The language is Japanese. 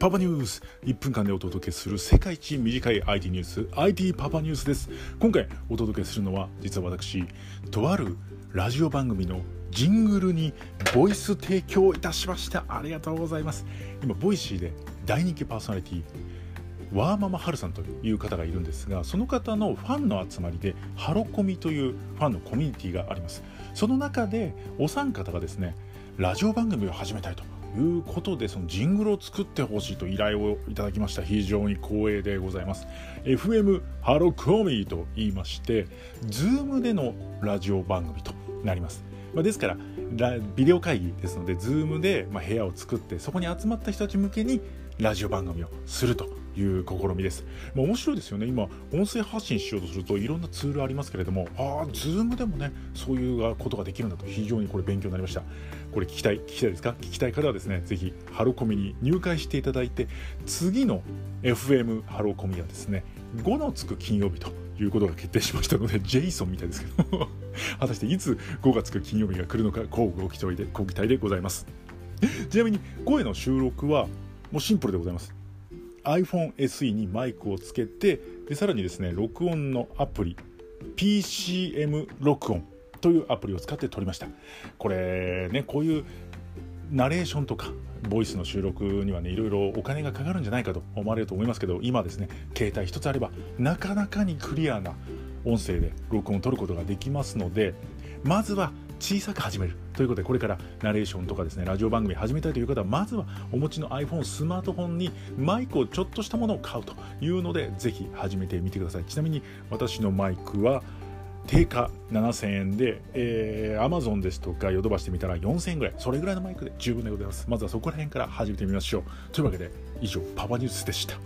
パパニュース、1分間でお届けする世界一短い IT ニュース、 IT パパニュースです。今回お届けするのは、実は私、とあるラジオ番組のジングルにボイス提供いたしました。ありがとうございます。今ボイシーで大人気パーソナリティ、ワーママハルさんという方がいるんですが、その方のファンの集まりでハロコミというファンのコミュニティがあります。その中でお三方がですね、ラジオ番組を始めたいということで、そのジングルを作ってほしいと依頼をいただきました。非常に光栄でございます。 FM ハロコミと言いまして、 Zoom でのラジオ番組となります。ですからビデオ会議ですので、 Zoom で部屋を作って、そこに集まった人たち向けにラジオ番組をするという試みです。面白いですよね。今音声発信しようとするといろんなツールありますけれども、Zoom でもね、そういうことができるんだと、非常にこれ勉強になりました。これ聞きたいですか？聞きたい方はですね、ぜひハロコミに入会していただいて、次の FM ハロコミはですね、5のつく金曜日ということが決定しましたので、ジェイソンみたいですけど果たしていつ5がつく金曜日が来るのか、ご期待でございます。ちなみに声の収録はもうシンプルでございます。iPhone SE にマイクをつけて、でさらにですね、録音のアプリ PCM 録音というアプリを使って撮りました。これね、こういうナレーションとかボイスの収録にはね、いろいろお金がかかるんじゃないかと思われると思いますけど、今ですね、携帯一つあればなかなかにクリアな音声で録音を撮ることができますので、まずは小さく始めるということで、これからナレーションとかですね、ラジオ番組始めたいという方は、まずはお持ちの iPhone、スマートフォンにマイクをちょっとしたものを買うというので、ぜひ始めてみてください。ちなみに私のマイクは定価7000円で、Amazon ですとかヨドバシで見たら4000円ぐらい、それぐらいのマイクで十分でございます。まずはそこら辺から始めてみましょう。というわけで、以上パパニュースでした。